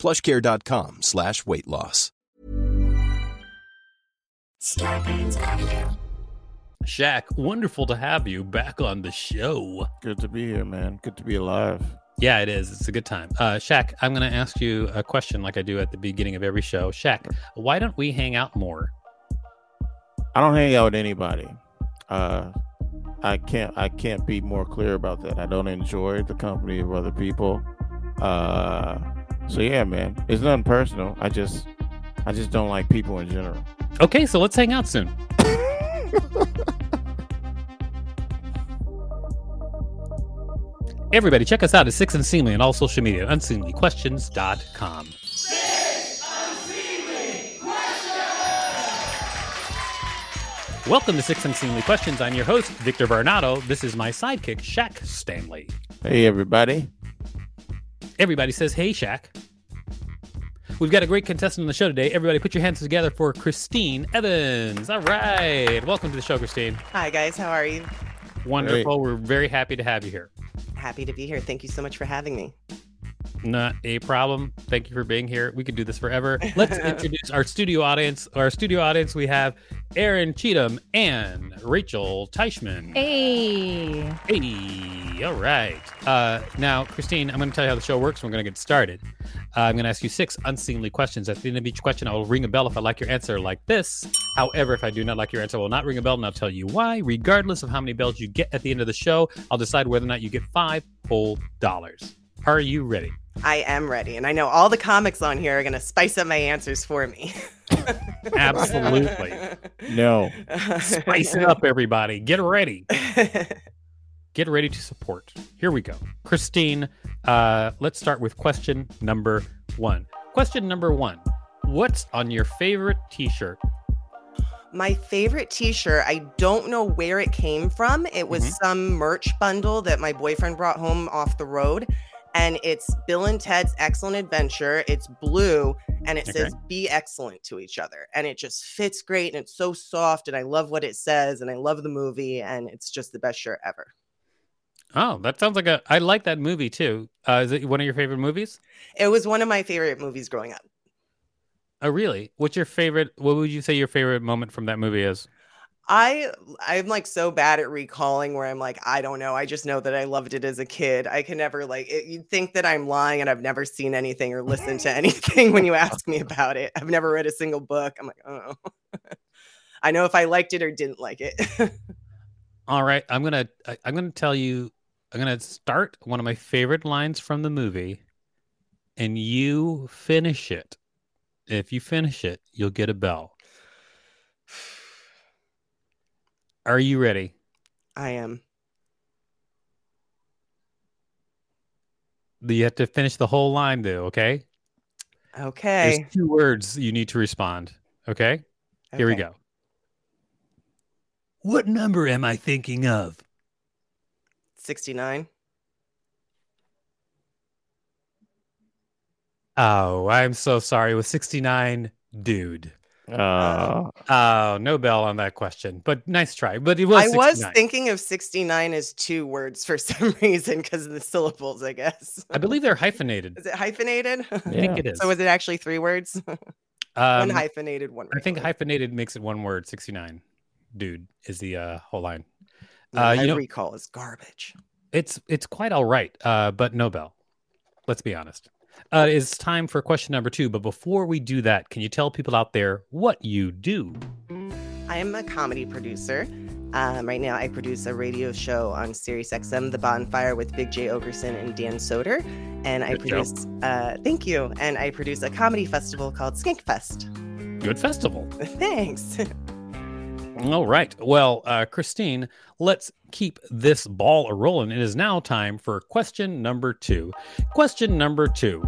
PlushCare.com/weight loss. Shaq, wonderful to have you back on the show. Good to be here, man. Good to be alive. Yeah, it is. It's a good time. Shaq, I'm going to ask you a question like I do at the beginning of every show. Shaq, why don't we hang out more? I don't hang out with anybody. I can't be more clear about that. I don't enjoy the company of other people. So yeah, man, it's nothing personal. I just don't like people in general. Okay, so let's hang out soon. Everybody, check us out at Six Unseemly and all social media at unseemlyquestions.com. Six Unseemly Questions! Welcome to Six Unseemly Questions. I'm your host, Victor Bernardo. This is my sidekick, Shaq Standley. Hey, everybody. Everybody says, hey, Shaq. We've got a great contestant on the show today. Everybody put your hands together for Christine Evans. All right. Welcome to the show, Christine. Hi, guys. How are you? Wonderful. Great. We're very happy to have you here. Happy to be here. Thank you so much for having me. Not a problem. Thank you for being here. We could do this forever. Let's introduce our studio audience. Our studio audience, we have Aaron Cheatham and Rachel Teichman. Hey. Hey. All right. Now, Christine, I'm going to tell you how the show works. We're going to get started. I'm going to ask you 6 unseemly questions. At the end of each question, I will ring a bell if I like your answer, like this. However, if I do not like your answer, I will not ring a bell, and I'll tell you why. Regardless of how many bells you get at the end of the show, I'll decide whether or not you get $5 whole. Are you ready? I am ready. And I know all the comics on here are going to spice up my answers for me. Absolutely. No. Spice it up, everybody. Get ready. Get ready to support. Here we go. Christine, let's start with question number one. Question number one. What's on your favorite t-shirt? My favorite t-shirt, I don't know where it came from. It was some merch bundle that my boyfriend brought home off the road. And it's Bill and Ted's Excellent Adventure. It's blue, and it says, be excellent to each other. And it just fits great, and it's so soft, and I love what it says, and I love the movie, and it's just the best shirt ever. Oh, that sounds like I like that movie, too. Is it one of your favorite movies? It was one of my favorite movies growing up. Oh, really? What would you say your favorite moment from that movie is? I'm like so bad at recalling where I'm like, I don't know. I just know that I loved it as a kid. I can never you'd think that I'm lying and I've never seen anything or listened to anything when you ask me about it. I've never read a single book. I'm like, oh, I know if I liked it or didn't like it. All right. I'm going to tell you, I'm going to start one of my favorite lines from the movie and you finish it. If you finish it, you'll get a bell. Are you ready? I am. You have to finish the whole line, though, okay? Okay. There's 2 words you need to respond, okay? Here we go. What number am I thinking of? 69. Oh, I'm so sorry. It was 69, dude. Oh, no bell on that question, but nice try. But it was 69. I was thinking of 69 as 2 words for some reason because of the syllables, I guess. I believe they're hyphenated. Is it hyphenated? Yeah. I think it is. So was it actually 3 words? One hyphenated, one word. I think hyphenated makes it 1 word. 69, dude, is the whole line. My recall is garbage. It's quite all right, but no bell. Let's be honest. It's time for question number 2, but before we do that, can you tell people out there what you do? I am a comedy producer. Right now, I produce a radio show on Sirius XM, The Bonfire, with Big Jay Ogerson and Dan Soder. And I produce, thank you. And I produce a comedy festival called Skink Fest. Good festival. Thanks. All right. Well, Christine, let's keep this ball a rolling. It is now time for question number 2. Question number 2.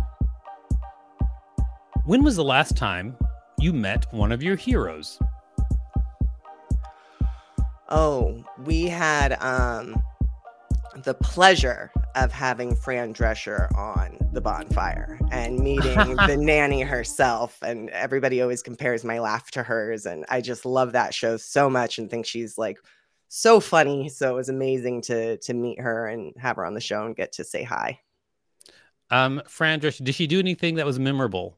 When was the last time you met one of your heroes? Oh, we had the pleasure of having Fran Drescher on The Bonfire and meeting the nanny herself. And everybody always compares my laugh to hers. And I just love that show so much and think she's like so funny. So it was amazing to meet her and have her on the show and get to say hi. Fran Drescher, did she do anything that was memorable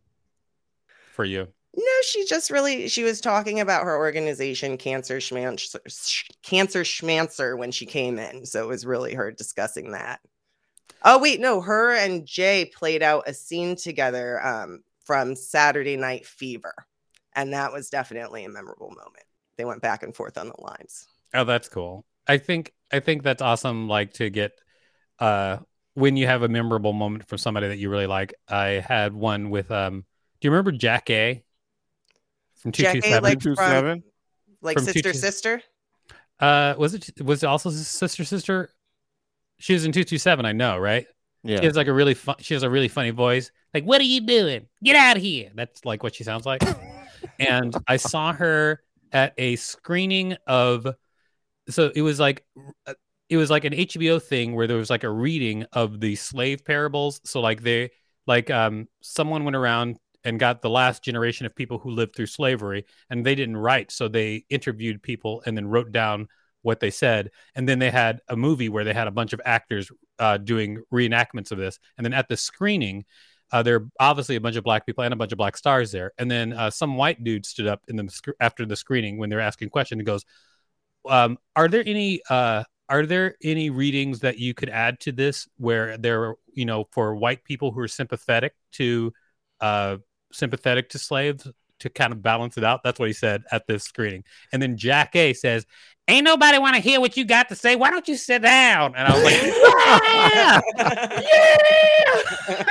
for you? No, she just really, she was talking about her organization, Cancer Schmancer, when she came in. So it was really her discussing that. Oh, wait, no, her and Jay played out a scene together from Saturday Night Fever. And that was definitely a memorable moment. They went back and forth on the lines. Oh, that's cool. I think that's awesome, like, to get when you have a memorable moment from somebody that you really like. I had one with, do you remember Jack A? From 227, like Sister Sister. Was it also Sister Sister? She was in 227. I know, right? Yeah. She has like a really funny voice. Like, what are you doing? Get out of here! That's like what she sounds like. And I saw her at a screening of. So it was like an HBO thing where there was like a reading of the slave parables. So like someone went around and got the last generation of people who lived through slavery, and they didn't write. So they interviewed people and then wrote down what they said. And then they had a movie where they had a bunch of actors doing reenactments of this. And then at the screening, there are obviously a bunch of black people and a bunch of black stars there. And then some white dude stood up after the screening when they were asking questions and goes, are there any readings that you could add to this where there, you know, for white people who are sympathetic to slaves to kind of balance it out? That's what he said at this screening. And then Jack A says, ain't nobody want to hear what you got to say. Why don't you sit down? And I was like,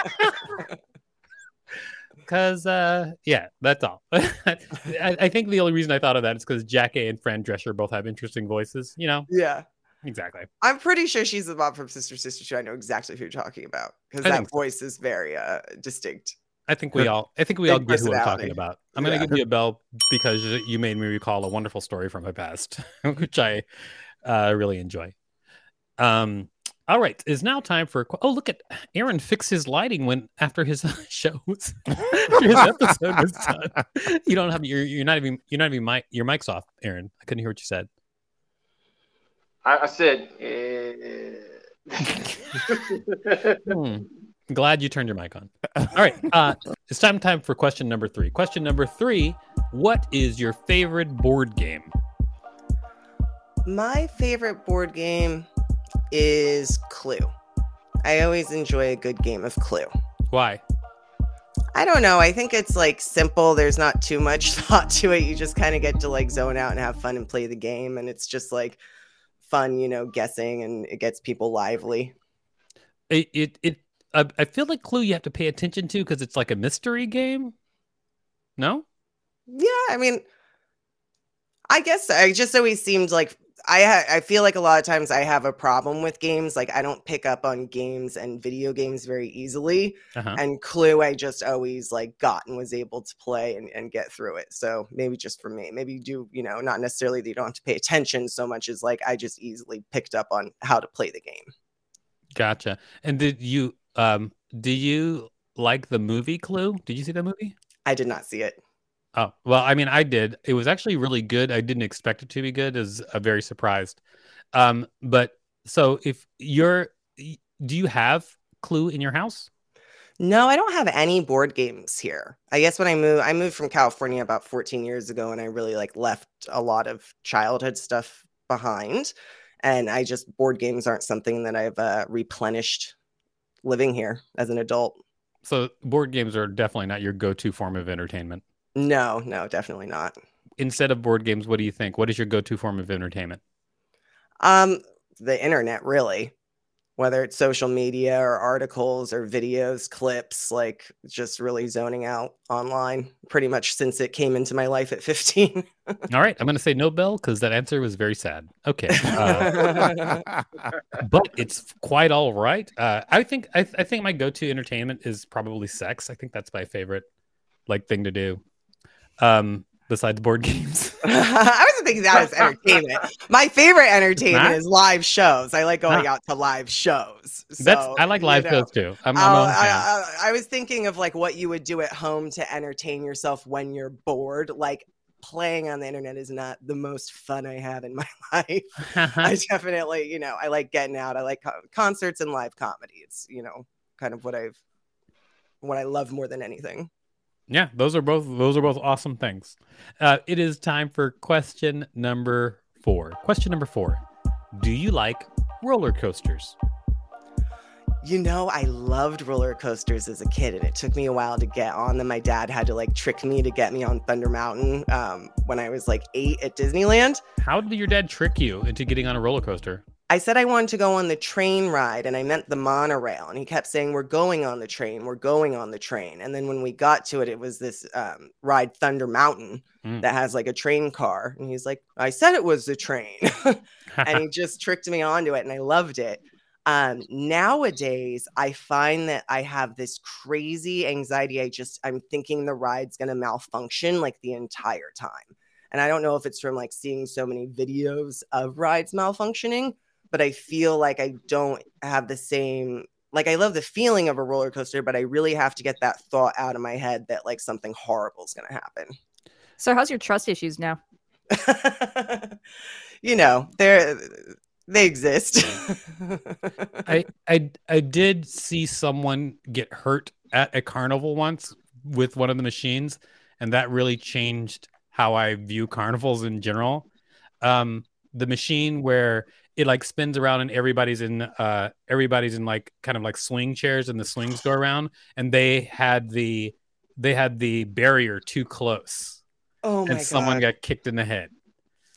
yeah! Because, yeah, that's all. I think the only reason I thought of that is because Jack A and Fran Drescher both have interesting voices, you know? Yeah. Exactly. I'm pretty sure she's the mom from Sister Sister 2. I know exactly who you're talking about because that voice is very distinct. I think we all get who I'm talking about. I'm going to give you a bell because you made me recall a wonderful story from my past, which I really enjoy. All right, it's now time for. Oh, look at Aaron fix his lighting when after his shows, after his episode was done. You don't have you're not even your mic's off, Aaron. I couldn't hear what you said. I said. Glad you turned your mic on. All right. It's time for question number three. Question number three. What is your favorite board game? My favorite board game is Clue. I always enjoy a good game of Clue. Why? I don't know. I think it's like simple. There's not too much thought to it. You just kind of get to like zone out and have fun and play the game. And it's just like fun, you know, guessing, and it gets people lively. I feel like Clue you have to pay attention to because it's like a mystery game. No? Yeah, I mean, I guess so. It just always seemed like I feel like a lot of times I have a problem with games. Like I don't pick up on games and video games very easily. Uh-huh. And Clue I just always like got and was able to play and get through it. So maybe just for me, maybe you do, you know, not necessarily that you don't have to pay attention so much as like I just easily picked up on how to play the game. Gotcha. And did you... do you like the movie Clue? Did you see that movie? I did not see it. Oh, well, I mean, I did. It was actually really good. I didn't expect it to be good. I was very surprised. But so do you have Clue in your house? No, I don't have any board games here. I guess when I moved from California about 14 years ago, and I really like left a lot of childhood stuff behind. And I just, board games aren't something that I've replenished living here as an adult. So board games are definitely not your go-to form of entertainment. No, definitely not. Instead of board games, what do you think? What is your go-to form of entertainment? The internet, really. Whether it's social media or articles or videos, clips, like just really zoning out online pretty much since it came into my life at 15. All right. I'm going to say no bell because that answer was very sad. Okay. But it's quite all right. I think my go-to entertainment is probably sex. I think that's my favorite like thing to do. Besides board games. I wasn't thinking that as entertainment. My favorite entertainment is live shows. I like going out to live shows. So, I like live shows too. I was thinking of like what you would do at home to entertain yourself when you're bored. Like playing on the internet is not the most fun I have in my life. I definitely, I like getting out. I like concerts and live comedy. It's, kind of what I love more than anything. Yeah, those are both awesome things. It is time for question number 4. Question number 4. Do you like roller coasters? I loved roller coasters as a kid, and it took me a while to get on them. My dad had to trick me to get me on Thunder Mountain when I was 8 at Disneyland. How did your dad trick you into getting on a roller coaster? I said I wanted to go on the train ride, and I meant the monorail. And he kept saying, we're going on the train. We're going on the train. And then when we got to it, it was this ride, Thunder Mountain, that has a train car. And he's like, I said it was the train. And he just tricked me onto it, and I loved it. Nowadays, I find that I have this crazy anxiety. I'm thinking the ride's going to malfunction the entire time. And I don't know if it's from seeing so many videos of rides malfunctioning, but I feel like I don't have the same, I love the feeling of a roller coaster, but I really have to get that thought out of my head that something horrible is going to happen. So how's your trust issues now? They exist. I did see someone get hurt at a carnival once with one of the machines, and that really changed how I view carnivals in general. The machine where it spins around and everybody's in swing chairs, and the swings go around, and they had the barrier too close. Oh my God. And someone got kicked in the head.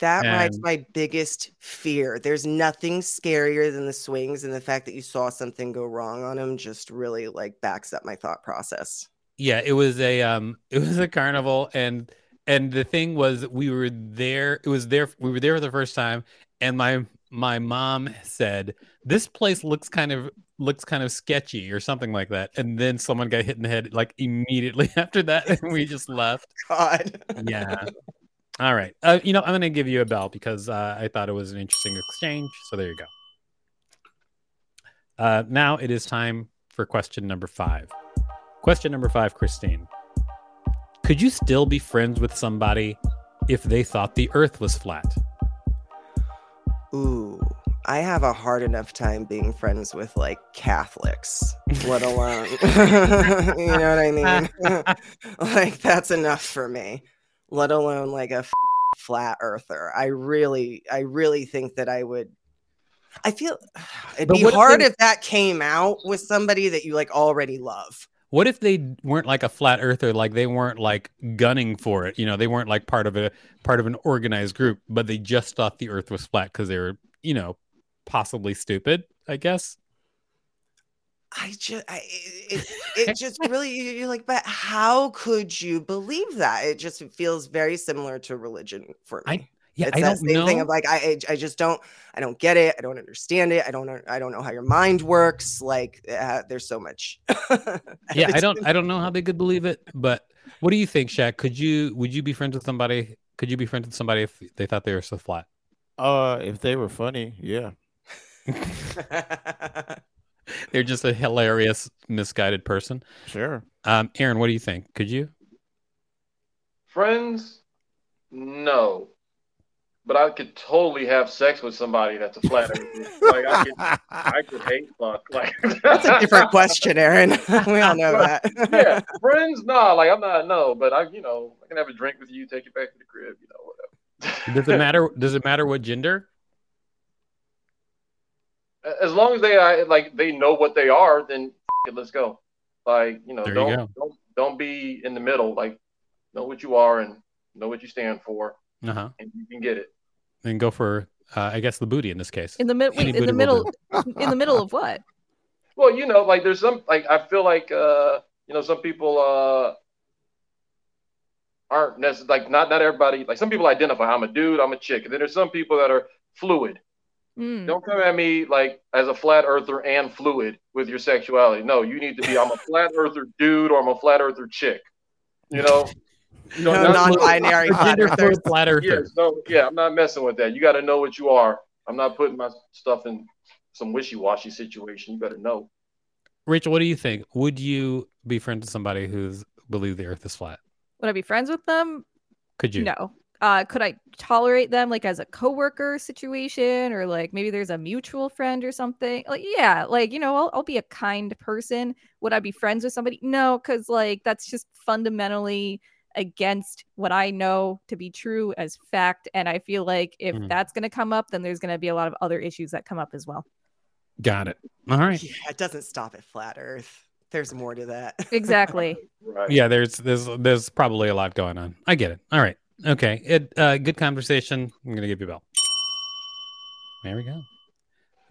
That ride's my biggest fear. There's nothing scarier than the swings, and the fact that you saw something go wrong on them just really backs up my thought process. Yeah, it was a carnival, and the thing was we were there for the first time, and my mom said, this place looks kind of sketchy or something like that. And then someone got hit in the head immediately after that. And we just left. God. Yeah. All right. I'm going to give you a bell because I thought it was an interesting exchange. So there you go. Now it is time for question number 5. Question number 5, Christine. Could you still be friends with somebody if they thought the earth was flat? Ooh, I have a hard enough time being friends with Catholics, let alone, you know what I mean? That's enough for me, let alone a flat earther. I really think that it'd be hard if that came out with somebody that you already love. What if they weren't a flat earther? They weren't gunning for it. They weren't part of an organized group, but they just thought the earth was flat because they were, possibly stupid, I guess. It just really, you're but how could you believe that? It just feels very similar to religion for me. I just don't. I don't get it. I don't understand it. I don't know how your mind works. There's so much. I don't know how they could believe it. But what do you think, Shaq? Would you be friends with somebody? Could you be friends with somebody if they thought they were so flat? If they were funny, yeah. They're just a hilarious, misguided person. Sure. Aaron, what do you think? Could you? Friends? No. But I could totally have sex with somebody that's a flat earther. I could hate fuck. That's a different question, Aaron. We all know that. Yeah, friends, nah. But I can have a drink with you, take it back to the crib, whatever. Does it matter what gender? As long as they know what they are, then let's go. Don't be in the middle. Know what you are and know what you stand for, and you can get it. Then go for, I guess, the booty in this case. In the middle of what? Well, there's some. I feel some people aren't necessarily not everybody. Some people identify. I'm a dude. I'm a chick. And then there's some people that are fluid. Mm. Don't come at me as a flat earther and fluid with your sexuality. No, you need to be. I'm a flat earther dude, or I'm a flat earther chick. non-binary platter thirst. So yeah, I'm not messing with that. You got to know what you are. I'm not putting my stuff in some wishy-washy situation. You better know. Rachel, what do you think? Would you be friends with somebody who's believe the earth is flat? Would I be friends with them? Could you? No. Could I tolerate them like as a coworker situation, or like maybe there's a mutual friend or something? Like, yeah, like, you know, I'll be a kind person. Would I be friends with somebody? No, because like that's just fundamentally against what I know to be true as fact. And I feel like if that's going to come up, then there's going to be a lot of other issues that come up as well. Got it. All right. Yeah, it doesn't stop at flat earth. There's more to that. Exactly. Right. Yeah, there's probably a lot going on. I get it. All right. Okay. Good conversation. I'm going to give you a bell. There we go.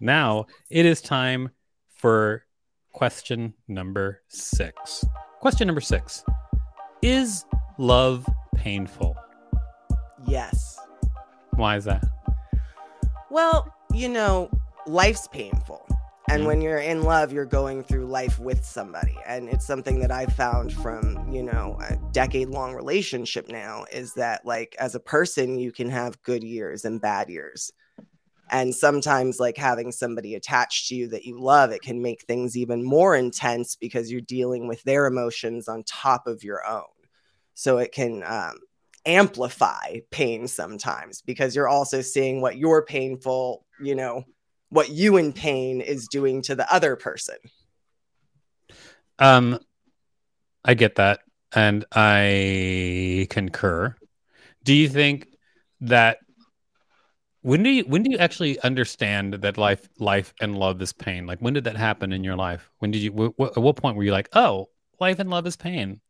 Now it is time for question number 6. Question number 6. Is love painful? Yes. Why is that? Well, you know, life's painful. And when you're in love, you're going through life with somebody. And it's something that I've found from, you know, a decade-long relationship now is that, like, as a person, you can have good years and bad years. And sometimes, like, having somebody attached to you that you love, it can make things even more intense because you're dealing with their emotions on top of your own. So it can amplify pain sometimes because you're also seeing what your painful, you know, what you in pain is doing to the other person. I get that. And I concur. Do you think that when do you actually understand that life and love is pain? Like, when did that happen in your life? When did you, at what point were you like, oh, life and love is pain?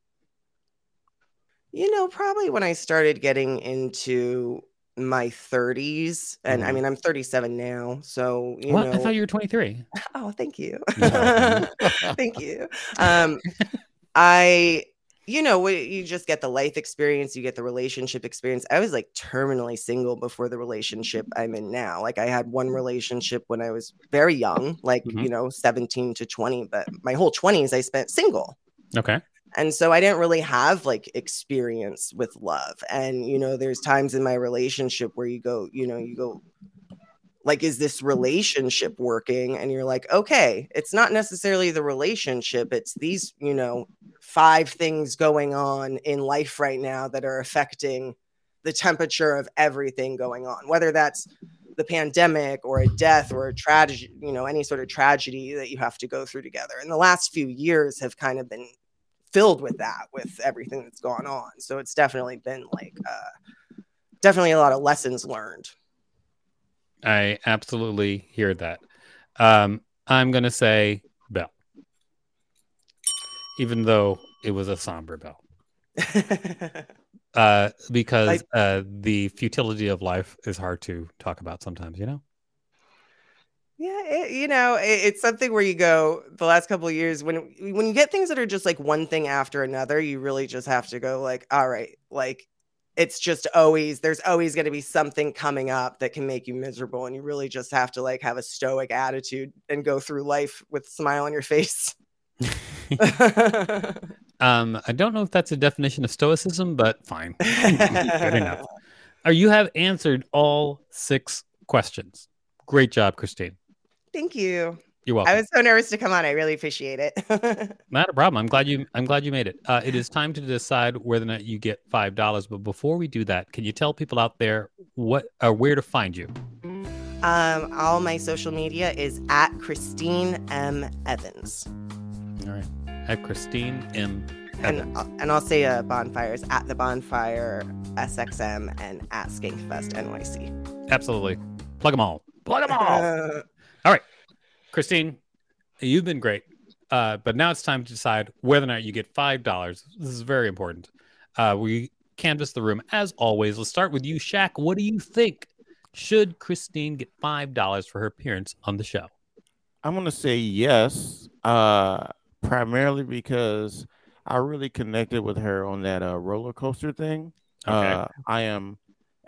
You know, probably when I started getting into my 30s, and I mean, I'm 37 now, so you know. I thought you were 23. Oh, thank you. No. Thank you. You know, you just get the life experience, you get the relationship experience. I was like terminally single before the relationship I'm in now. Like, I had one relationship when I was very young, like, you know, 17 to 20, but my whole 20s I spent single. Okay. And so I didn't really have like experience with love. And, you know, there's times in my relationship where you go like, is this relationship working? And you're like, okay, it's not necessarily the relationship. It's these, you know, 5 things going on in life right now that are affecting the temperature of everything going on, whether that's the pandemic or a death or a tragedy, you know, any sort of tragedy that you have to go through together. And the last few years have kind of been filled with that, with everything that's gone on. So it's definitely been like definitely a lot of lessons learned. I absolutely hear that. I'm going to say bell, even though it was a somber bell. Because the futility of life is hard to talk about sometimes, you know? Yeah, it's something where you go the last couple of years when you get things that are just like one thing after another, you really just have to go like, all right, like it's just always, there's always going to be something coming up that can make you miserable. And you really just have to like have a stoic attitude and go through life with a smile on your face. I don't know if that's a definition of stoicism, but fine. Good enough. You have answered all 6 questions. Great job, Christine. Thank you. You're welcome. I was so nervous to come on. I really appreciate it. Not a problem. I'm glad you made it. It is time to decide whether or not you get $5. But before we do that, can you tell people out there what where to find you? All my social media is at Christine M Evans. All right, at Christine M Evans. And I'll say bonfires at the Bonfire SXM and at Skink Fest NYC. Absolutely, plug them all. All right, Christine, you've been great. But now it's time to decide whether or not you get $5. This is very important. We canvassed the room as always. Let's start with you, Shaq. What do you think? Should Christine get $5 for her appearance on the show? I'm going to say yes, primarily because I really connected with her on that roller coaster thing. Okay.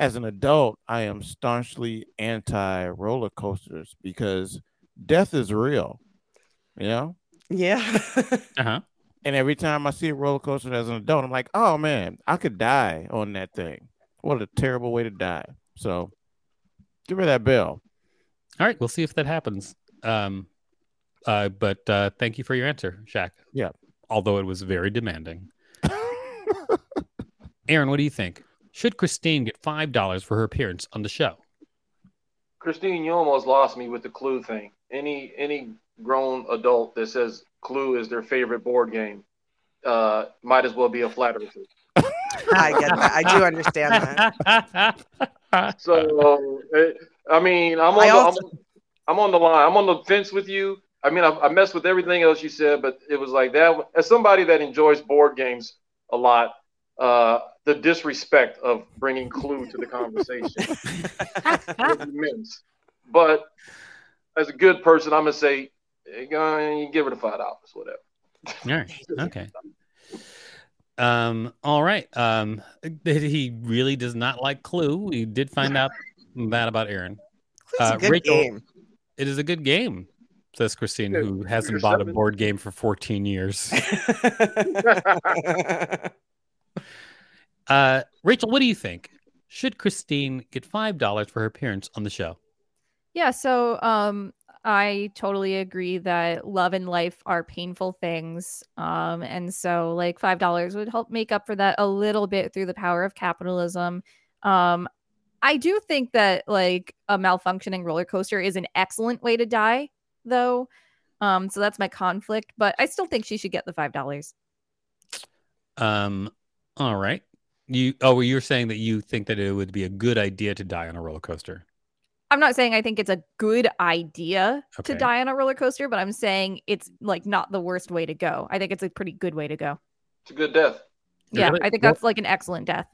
As an adult, I am staunchly anti-roller coasters because death is real, you know? Yeah. Uh-huh. And every time I see a roller coaster as an adult, I'm like, oh man, I could die on that thing. What a terrible way to die. So give her that bell. All right, we'll see if that happens. But thank you for your answer, Shaq. Yeah. Although it was very demanding. Aaron, what do you think? Should Christine get $5 for her appearance on the show? Christine, you almost lost me with the Clue thing. Any grown adult that says Clue is their favorite board game might as well be a flat earther. I get that. I do understand that. So, I mean, I'm on the line. I'm on the fence with you. I mean, I messed with everything else you said, but it was like that. As somebody that enjoys board games a lot, the disrespect of bringing Clue to the conversation is immense. But as a good person, I'm going to say, give her the $5, whatever. All right. Okay. All right. He really does not like Clue. We did find out that about Aaron. Clue's a good game. It is a good game, says Christine, who hasn't bought a board game for 14 years. Rachel, what do you think? Should Christine get $5 for her appearance on the show? Yeah, so I totally agree that love and life are painful things. And so like $5 would help make up for that a little bit through the power of capitalism. I do think that like a malfunctioning roller coaster is an excellent way to die, though. So that's my conflict, but I still think she should get the $5. All right. You're saying that you think that it would be a good idea to die on a roller coaster. I'm not saying I think it's a good idea to die on a roller coaster, but I'm saying it's like not the worst way to go. I think it's a pretty good way to go. It's a good death. Yeah, really? I think that's like an excellent death.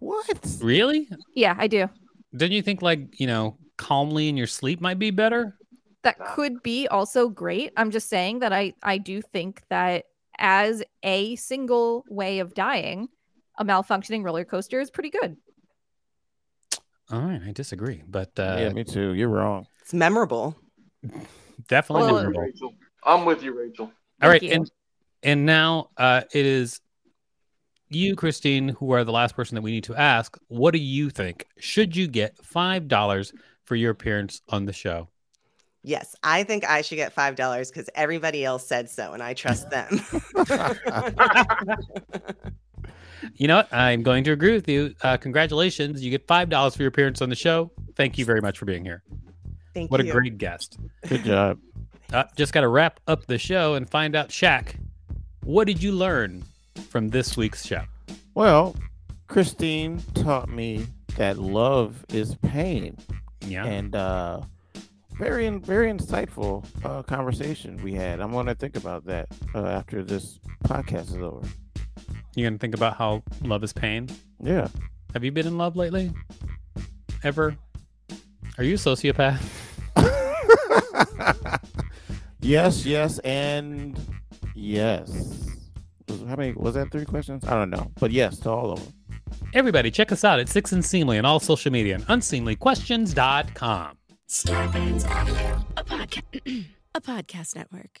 What? Really? Yeah, I do. Don't you think like, calmly in your sleep might be better? That could be also great. I'm just saying that I do think that as a single way of dying, a malfunctioning roller coaster is pretty good. All right, I disagree, but yeah, me too. You're wrong. It's memorable. Definitely memorable. Rachel. I'm with you, Rachel. All right, and now it is you, Christine, who are the last person that we need to ask. What do you think? Should you get $5 for your appearance on the show? Yes, I think I should get $5 because everybody else said so, and I trust them. You know what? I'm going to agree with you. Congratulations. You get $5 for your appearance on the show. Thank you very much for being here. What a great guest. Good job. Just got to wrap up the show and find out, Shaq, what did you learn from this week's show? Well, Christine taught me that love is pain. Yeah. And very, very insightful conversation we had. I'm going to think about that after this podcast is over. You're going to think about how love is pain? Yeah. Have you been in love lately? Ever? Are you a sociopath? Yes, and yes. How many? Was that 3 questions? I don't know. But yes to all of them. Everybody, check us out at Six Unseemly on all social media and unseemlyquestions.com. Starbane's Audio, a podcast network.